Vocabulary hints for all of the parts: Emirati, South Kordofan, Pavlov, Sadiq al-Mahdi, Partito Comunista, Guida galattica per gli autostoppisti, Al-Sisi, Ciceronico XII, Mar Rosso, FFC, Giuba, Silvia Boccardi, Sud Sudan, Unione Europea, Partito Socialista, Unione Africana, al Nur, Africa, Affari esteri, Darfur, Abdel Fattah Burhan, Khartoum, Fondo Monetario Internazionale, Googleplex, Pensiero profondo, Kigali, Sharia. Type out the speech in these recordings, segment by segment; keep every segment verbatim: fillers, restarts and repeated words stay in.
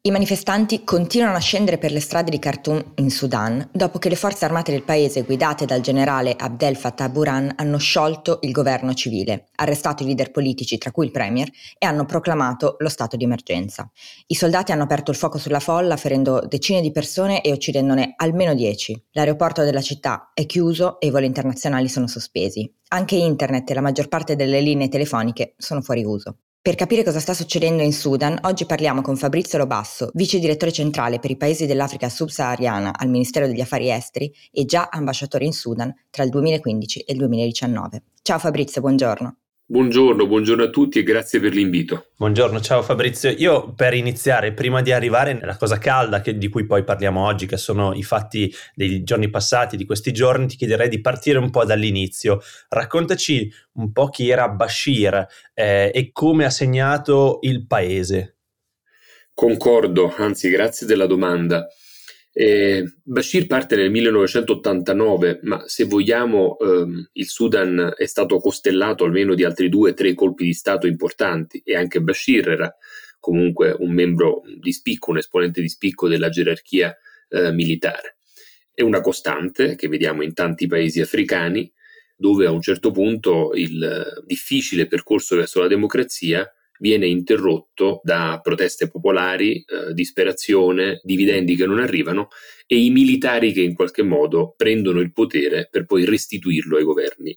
I manifestanti continuano a scendere per le strade di Khartoum, in Sudan, dopo che le forze armate del paese guidate dal generale Abdel Fattah Burhan hanno sciolto il governo civile, arrestato i leader politici, tra cui il premier, e hanno proclamato lo stato di emergenza. I soldati hanno aperto il fuoco sulla folla, ferendo decine di persone e uccidendone almeno dieci. L'aeroporto della città è chiuso e i voli internazionali sono sospesi. Anche internet e la maggior parte delle linee telefoniche sono fuori uso. Per capire cosa sta succedendo in Sudan, oggi parliamo con Fabrizio Lobasso, vice direttore centrale per i paesi dell'Africa subsahariana al Ministero degli Affari Esteri e già ambasciatore in Sudan tra il duemilaquindici e il duemiladiciannove. Ciao Fabrizio, buongiorno. Buongiorno, buongiorno a tutti e grazie per l'invito. Buongiorno, ciao Fabrizio. Io per iniziare, prima di arrivare nella cosa calda che, di cui poi parliamo oggi, che sono i fatti dei giorni passati, di questi giorni, ti chiederei di partire un po' dall'inizio. Raccontaci un po' chi era Bashir eh, e come ha segnato il paese. Concordo, anzi grazie della domanda. Eh, Bashir parte nel millenovecentottantanove, ma se vogliamo ehm, il Sudan è stato costellato almeno di altri due o tre colpi di Stato importanti e anche Bashir era comunque un membro di spicco, un esponente di spicco della gerarchia eh, militare. È una costante che vediamo in tanti paesi africani dove a un certo punto il difficile percorso verso la democrazia viene interrotto da proteste popolari, eh, disperazione, dividendi che non arrivano e i militari che in qualche modo prendono il potere per poi restituirlo ai governi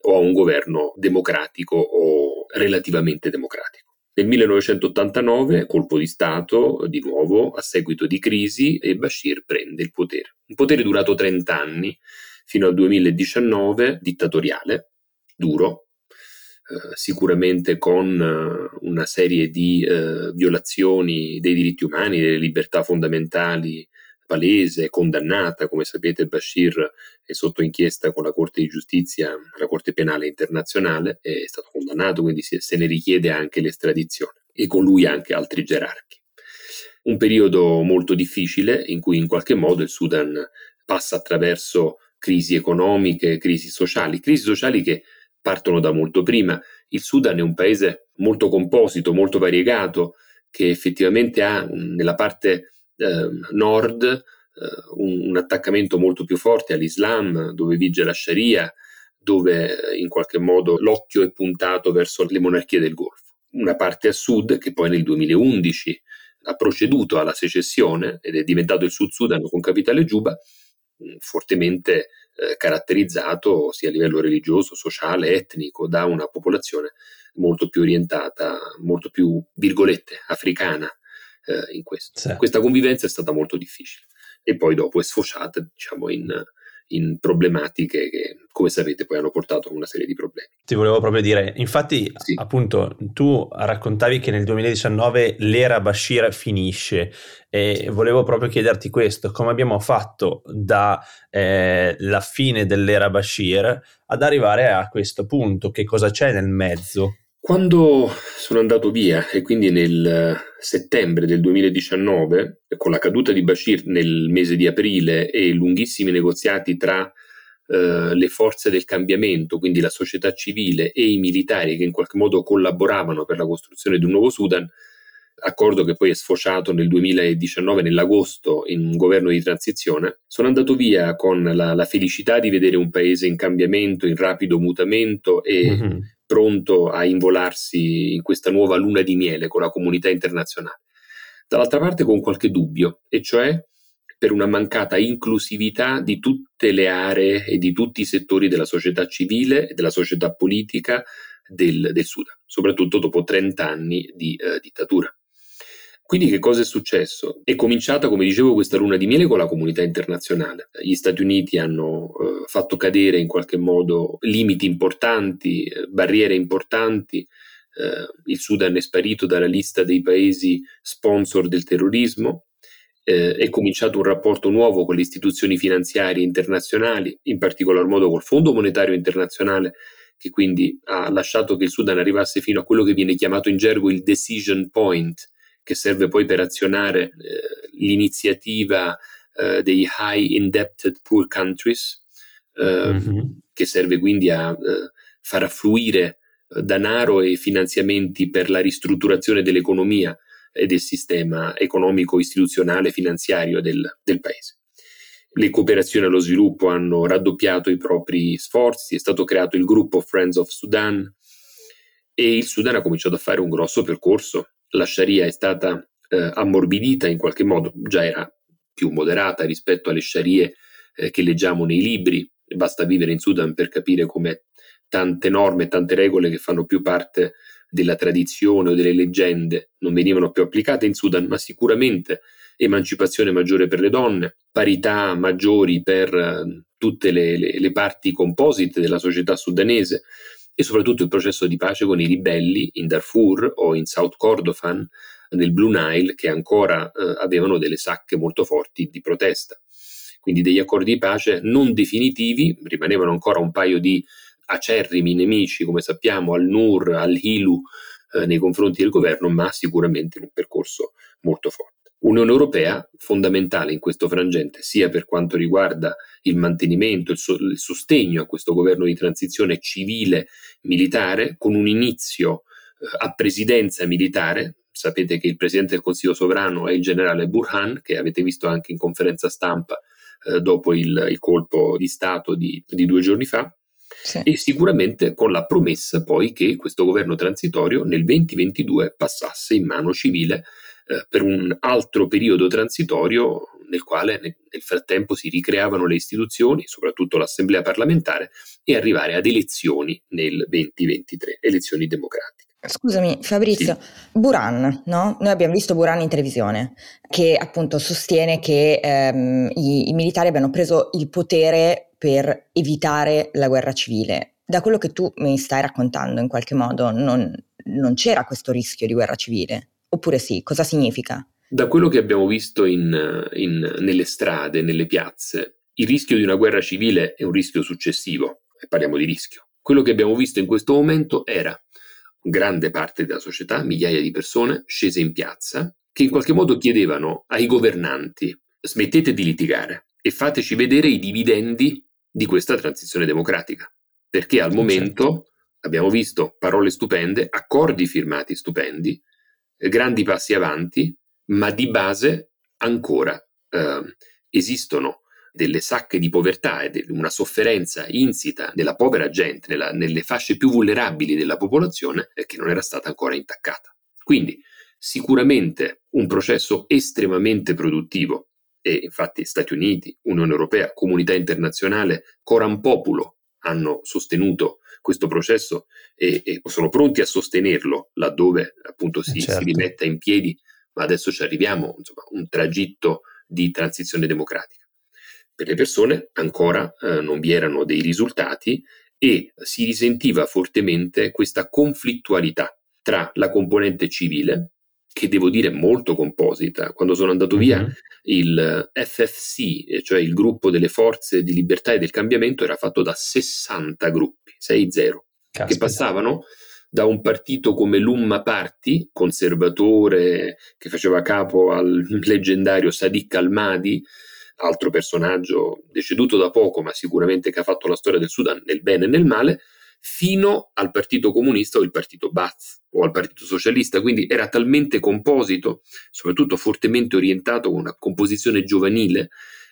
o a un governo democratico o relativamente democratico. Nel millenovecentottantanove, colpo di Stato, di nuovo, a seguito di crisi, e Bashir prende il potere. Un potere durato trenta anni, fino al duemiladiciannove, dittatoriale, duro, sicuramente con una serie di eh, violazioni dei diritti umani, delle libertà fondamentali palese, condannata, come sapete Bashir è sotto inchiesta con la Corte di Giustizia, la Corte Penale Internazionale, è stato condannato, quindi se, se ne richiede anche l'estradizione e con lui anche altri gerarchi. Un periodo molto difficile in cui in qualche modo il Sudan passa attraverso crisi economiche, crisi sociali, crisi sociali che partono da molto prima. Il Sudan è un paese molto composito, molto variegato, che effettivamente ha nella parte eh, nord eh, un, un attaccamento molto più forte all'Islam, dove vige la Sharia, dove in qualche modo l'occhio è puntato verso le monarchie del Golfo. Una parte a sud che poi nel duemilaundici ha proceduto alla secessione ed è diventato il Sud Sudan con capitale Giuba, fortemente Eh, caratterizzato sia a livello religioso, sociale, etnico da una popolazione molto più orientata, molto più virgolette africana eh, in questo. Sì. Questa convivenza è stata molto difficile e poi dopo è sfociata diciamo in in problematiche che, come sapete, poi hanno portato a una serie di problemi. Ti volevo proprio dire, infatti, sì. Appunto, tu raccontavi che nel duemiladiciannove l'era Bashir finisce e sì. Volevo proprio chiederti questo, come abbiamo fatto da eh, la fine dell'era Bashir ad arrivare a questo punto, che cosa c'è nel mezzo? Quando sono andato via e quindi nel settembre del duemiladiciannove, con la caduta di Bashir nel mese di aprile e i lunghissimi negoziati tra eh, le forze del cambiamento, quindi la società civile e i militari che in qualche modo collaboravano per la costruzione di un nuovo Sudan, accordo che poi è sfociato nel duemiladiciannove, nell'agosto, in un governo di transizione, sono andato via con la, la felicità di vedere un paese in cambiamento, in rapido mutamento e mm-hmm. pronto a involarsi in questa nuova luna di miele con la comunità internazionale. Dall'altra parte con qualche dubbio, e cioè per una mancata inclusività di tutte le aree e di tutti i settori della società civile e della società politica del, del Sudan, soprattutto dopo trenta anni di eh, dittatura. Quindi che cosa è successo? È cominciata, come dicevo, questa luna di miele con la comunità internazionale. Gli Stati Uniti hanno eh, fatto cadere in qualche modo limiti importanti, eh, barriere importanti. Eh, il Sudan è sparito dalla lista dei paesi sponsor del terrorismo eh, è cominciato un rapporto nuovo con le istituzioni finanziarie internazionali, in particolar modo col Fondo Monetario Internazionale, che quindi ha lasciato che il Sudan arrivasse fino a quello che viene chiamato in gergo il decision point, che serve poi per azionare eh, l'iniziativa eh, dei high indebted poor countries, eh, mm-hmm. che serve quindi a eh, far affluire eh, denaro e finanziamenti per la ristrutturazione dell'economia e del sistema economico, istituzionale, finanziario del, del paese. Le cooperazioni allo sviluppo hanno raddoppiato i propri sforzi, è stato creato il gruppo Friends of Sudan e il Sudan ha cominciato a fare un grosso percorso. La Sharia è stata eh, ammorbidita in qualche modo, già era più moderata rispetto alle Sharie eh, che leggiamo nei libri, basta vivere in Sudan per capire come tante norme, tante regole che fanno più parte della tradizione o delle leggende non venivano più applicate in Sudan, ma sicuramente emancipazione maggiore per le donne, parità maggiori per eh, tutte le, le, le parti composite della società sudanese e soprattutto il processo di pace con i ribelli in Darfur o in South Kordofan, nel Blue Nile, che ancora eh, avevano delle sacche molto forti di protesta. Quindi degli accordi di pace non definitivi, rimanevano ancora un paio di acerrimi nemici, come sappiamo, al Nur, al Hilu, eh, nei confronti del governo, ma sicuramente in un percorso molto forte. Unione Europea fondamentale in questo frangente, sia per quanto riguarda il mantenimento, il, so- il sostegno a questo governo di transizione civile-militare, con un inizio eh, a presidenza militare. Sapete che il presidente del Consiglio Sovrano è il generale Burhan, che avete visto anche in conferenza stampa eh, dopo il, il colpo di Stato di, di due giorni fa, sì. E sicuramente con la promessa poi che questo governo transitorio nel duemilaventidue passasse in mano civile per un altro periodo transitorio nel quale nel frattempo si ricreavano le istituzioni, soprattutto l'assemblea parlamentare, e arrivare ad elezioni nel duemilaventitré, elezioni democratiche. Scusami Fabrizio, sì. Burhan, no? Noi abbiamo visto Burhan in televisione che appunto sostiene che ehm, i, i militari abbiano preso il potere per evitare la guerra civile. Da quello che tu mi stai raccontando in qualche modo non, non c'era questo rischio di guerra civile? Oppure sì, cosa significa? Da quello che abbiamo visto in, in, nelle strade, nelle piazze, il rischio di una guerra civile è un rischio successivo, e parliamo di rischio. Quello che abbiamo visto in questo momento era grande parte della società, migliaia di persone, scese in piazza, che in qualche modo chiedevano ai governanti: smettete di litigare e fateci vedere i dividendi di questa transizione democratica. Perché al momento abbiamo visto parole stupende, accordi firmati stupendi, grandi passi avanti, ma di base ancora eh, esistono delle sacche di povertà e de- una sofferenza insita nella povera gente, nella, nelle fasce più vulnerabili della popolazione, eh, che non era stata ancora intaccata. Quindi sicuramente un processo estremamente produttivo, e infatti Stati Uniti, Unione Europea, comunità internazionale, coram populo hanno sostenuto questo processo e, e sono pronti a sostenerlo laddove appunto si, certo. si rimetta in piedi, ma adesso ci arriviamo, insomma, un tragitto di transizione democratica. Per le persone ancora eh, non vi erano dei risultati e si risentiva fortemente questa conflittualità tra la componente civile, che devo dire molto composita. Quando sono andato mm-hmm. via il F F C, cioè il gruppo delle forze di libertà e del cambiamento, era fatto da sessanta gruppi, sei zero, che passavano da un partito come l'Umma Party, conservatore, che faceva capo al leggendario Sadiq al-Mahdi, altro personaggio deceduto da poco ma sicuramente che ha fatto la storia del Sudan nel bene e nel male, fino al Partito Comunista o il Partito Baath o al Partito Socialista. Quindi era talmente composito, soprattutto fortemente orientato con una composizione giovanile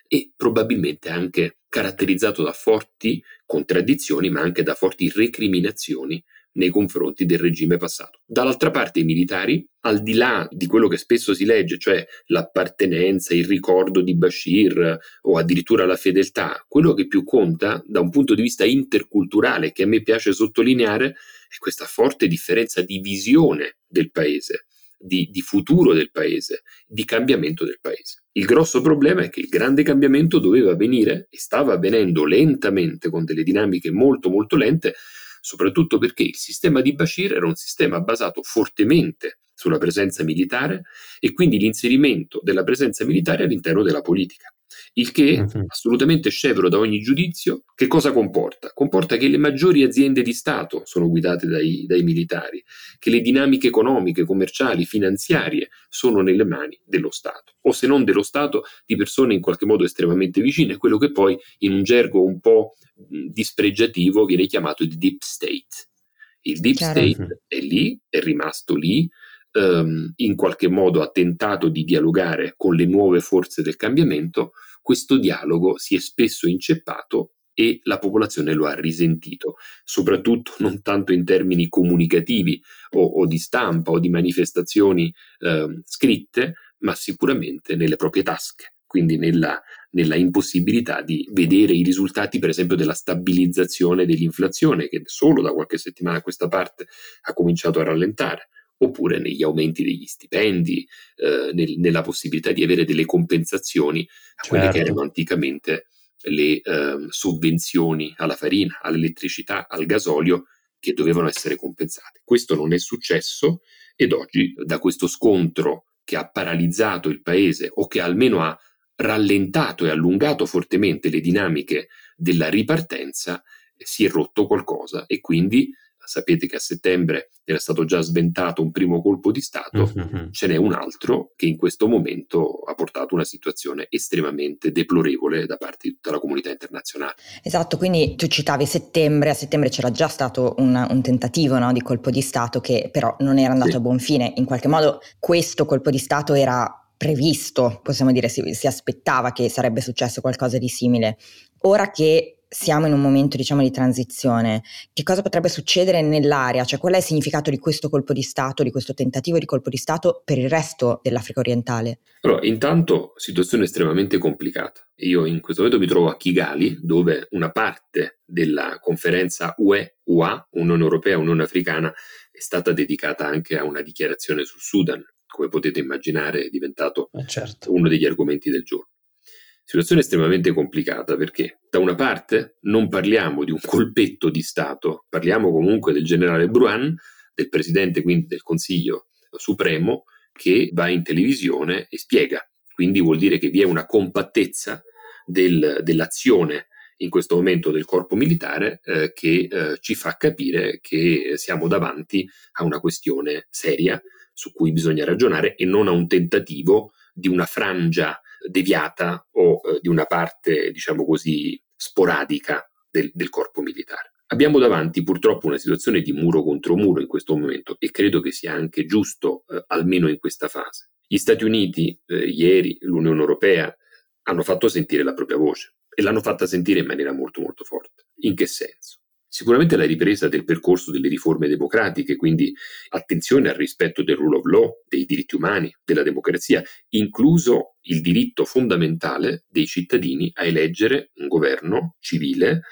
e probabilmente anche caratterizzato da forti contraddizioni, ma anche da forti recriminazioni nei confronti del regime passato. Dall'altra parte i militari, al di là di quello che spesso si legge, cioè l'appartenenza, il ricordo di Bashir o addirittura la fedeltà, quello che più conta da un punto di vista interculturale, che a me piace sottolineare, è questa forte differenza di visione del paese, di, di futuro del paese, di cambiamento del paese. Il grosso problema è che il grande cambiamento doveva avvenire e stava avvenendo lentamente, con delle dinamiche molto molto lente, soprattutto perché il sistema di Bashir era un sistema basato fortemente sulla presenza militare e quindi l'inserimento della presenza militare all'interno della politica, il che, assolutamente scevro da ogni giudizio, che cosa comporta? Comporta che le maggiori aziende di Stato sono guidate dai, dai militari, che le dinamiche economiche, commerciali, finanziarie sono nelle mani dello Stato, o se non dello Stato, di persone in qualche modo estremamente vicine, quello che poi in un gergo un po' dispregiativo viene chiamato il deep state. Il deep Chiaro. state è lì, è rimasto lì, ehm, in qualche modo ha tentato di dialogare con le nuove forze del cambiamento. Questo dialogo si è spesso inceppato e la popolazione lo ha risentito, soprattutto non tanto in termini comunicativi o, o di stampa o di manifestazioni eh, scritte, ma sicuramente nelle proprie tasche, quindi nella, nella impossibilità di vedere i risultati, per esempio, della stabilizzazione dell'inflazione, che solo da qualche settimana a questa parte ha cominciato a rallentare, oppure negli aumenti degli stipendi, eh, nel, nella possibilità di avere delle compensazioni a quelle certo. che erano anticamente le eh, sovvenzioni alla farina, all'elettricità, al gasolio, che dovevano essere compensate. Questo non è successo ed oggi, da questo scontro che ha paralizzato il paese o che almeno ha rallentato e allungato fortemente le dinamiche della ripartenza, si è rotto qualcosa e quindi sapete che a settembre era stato già sventato un primo colpo di Stato, mm-hmm. ce n'è un altro che in questo momento ha portato una situazione estremamente deplorevole da parte di tutta la comunità internazionale. Esatto, quindi tu citavi settembre, a settembre c'era già stato un, un tentativo no, di colpo di Stato che però non era andato sì. a buon fine. In qualche modo questo colpo di Stato era previsto, possiamo dire, si, si aspettava che sarebbe successo qualcosa di simile. Ora che siamo in un momento, diciamo, di transizione, che cosa potrebbe succedere nell'area? Cioè, qual è il significato di questo colpo di Stato, di questo tentativo di colpo di Stato per il resto dell'Africa orientale? Allora, intanto, situazione estremamente complicata. Io in questo momento mi trovo a Kigali, dove una parte della conferenza U E U A, Unione Europea, Unione Africana, è stata dedicata anche a una dichiarazione sul Sudan. Come potete immaginare, è diventato eh certo. uno degli argomenti del giorno. Situazione estremamente complicata perché da una parte non parliamo di un colpetto di Stato, parliamo comunque del generale Burhan, del presidente quindi del Consiglio Supremo, che va in televisione e spiega. Quindi vuol dire che vi è una compattezza del, dell'azione in questo momento del corpo militare eh, che eh, ci fa capire che siamo davanti a una questione seria su cui bisogna ragionare e non a un tentativo di una frangia deviata o eh, di una parte, diciamo così, sporadica del, del corpo militare. Abbiamo davanti purtroppo una situazione di muro contro muro in questo momento e credo che sia anche giusto, eh, almeno in questa fase. Gli Stati Uniti, eh, ieri, l'Unione Europea, hanno fatto sentire la propria voce e l'hanno fatta sentire in maniera molto molto forte. In che senso? Sicuramente la ripresa del percorso delle riforme democratiche, quindi attenzione al rispetto del rule of law, dei diritti umani, della democrazia, incluso il diritto fondamentale dei cittadini a eleggere un governo civile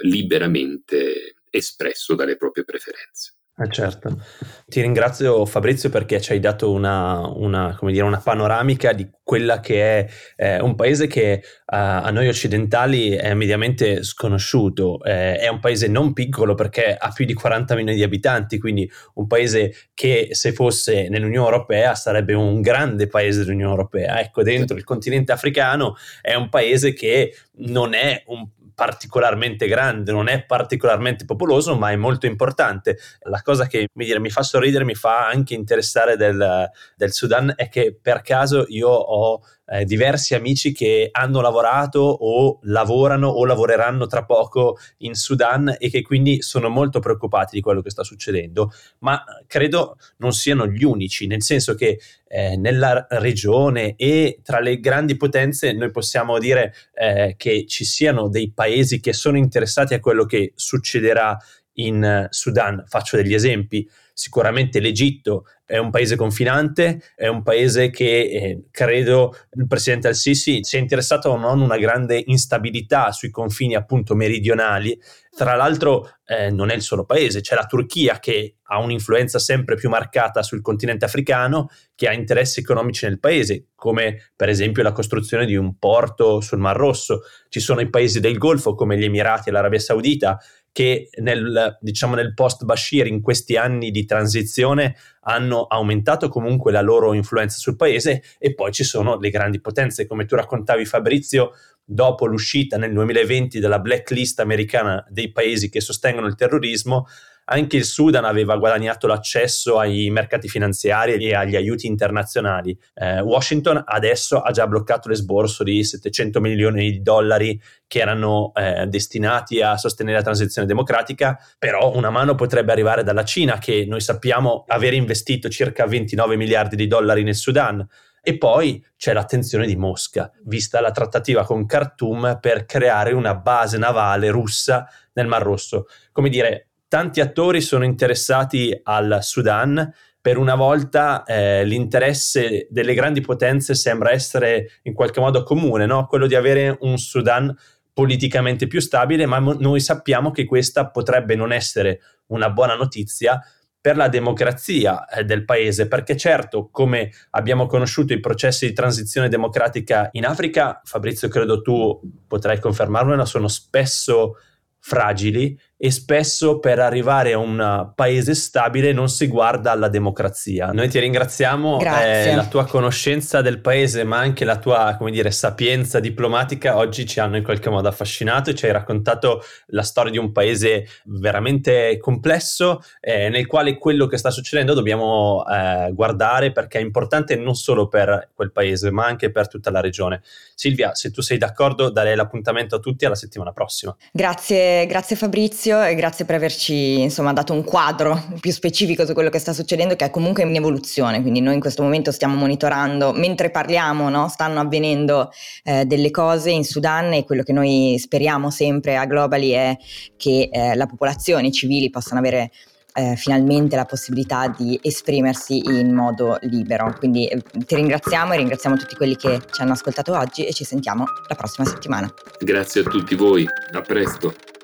liberamente espresso dalle proprie preferenze. Eh certo. Ti ringrazio Fabrizio perché ci hai dato una, una, come dire, una panoramica di quella che è eh, un paese che eh, a noi occidentali è mediamente sconosciuto, eh, è un paese non piccolo perché ha più di quaranta milioni di abitanti, quindi un paese che se fosse nell'Unione Europea sarebbe un grande paese dell'Unione Europea. Ecco, dentro il continente africano è un paese che non è un particolarmente grande, non è particolarmente popoloso, ma è molto importante. La cosa che mi, dire, mi fa sorridere, mi fa anche interessare del, del Sudan è che per caso io ho eh, diversi amici che hanno lavorato o lavorano o lavoreranno tra poco in Sudan e che quindi sono molto preoccupati di quello che sta succedendo, ma credo non siano gli unici, nel senso che eh, nella regione e tra le grandi potenze noi possiamo dire eh, che ci siano dei paesi paesi che sono interessati a quello che succederà in Sudan. Faccio degli esempi. Sicuramente l'Egitto è un paese confinante, è un paese che eh, credo il presidente al-Sisi sia interessato o non una grande instabilità sui confini appunto meridionali. Tra l'altro eh, non è il solo paese, c'è la Turchia che ha un'influenza sempre più marcata sul continente africano, che ha interessi economici nel paese, come per esempio la costruzione di un porto sul Mar Rosso. Ci sono i paesi del Golfo come gli Emirati e l'Arabia Saudita, che nel, diciamo nel post Bashir, in questi anni di transizione, hanno aumentato comunque la loro influenza sul paese. E poi ci sono le grandi potenze, come tu raccontavi, Fabrizio, dopo l'uscita nel duemilaventi dalla blacklist americana dei paesi che sostengono il terrorismo, anche il Sudan aveva guadagnato l'accesso ai mercati finanziari e agli aiuti internazionali. Eh, Washington adesso ha già bloccato l'esborso di settecento milioni di dollari che erano eh, destinati a sostenere la transizione democratica, però una mano potrebbe arrivare dalla Cina, che noi sappiamo aver investito circa ventinove miliardi di dollari nel Sudan. E poi c'è l'attenzione di Mosca, vista la trattativa con Khartoum per creare una base navale russa nel Mar Rosso. Come dire, tanti attori sono interessati al Sudan. Per una volta eh, l'interesse delle grandi potenze sembra essere in qualche modo comune, no? Quello di avere un Sudan politicamente più stabile, ma mo- noi sappiamo che questa potrebbe non essere una buona notizia per la democrazia eh, del paese, perché certo, come abbiamo conosciuto i processi di transizione democratica in Africa, Fabrizio credo tu potrai confermarlo, sono spesso fragili e spesso per arrivare a un paese stabile non si guarda alla democrazia. Noi ti ringraziamo, eh, la tua conoscenza del paese ma anche la tua, come dire, sapienza diplomatica oggi ci hanno in qualche modo affascinato e ci hai raccontato la storia di un paese veramente complesso eh, nel quale quello che sta succedendo dobbiamo eh, guardare, perché è importante non solo per quel paese ma anche per tutta la regione. Silvia, se tu sei d'accordo, darei l'appuntamento a tutti alla settimana prossima. Grazie Grazie Fabrizio e grazie per averci insomma dato un quadro più specifico su quello che sta succedendo, che è comunque in evoluzione, quindi noi in questo momento stiamo monitorando, mentre parliamo, no? Stanno avvenendo eh, delle cose in Sudan, e quello che noi speriamo sempre a Globally è che eh, la popolazione, i civili possano avere Eh, finalmente la possibilità di esprimersi in modo libero. Quindi eh, ti ringraziamo e ringraziamo tutti quelli che ci hanno ascoltato oggi e ci sentiamo la prossima settimana. Grazie a tutti voi, a presto.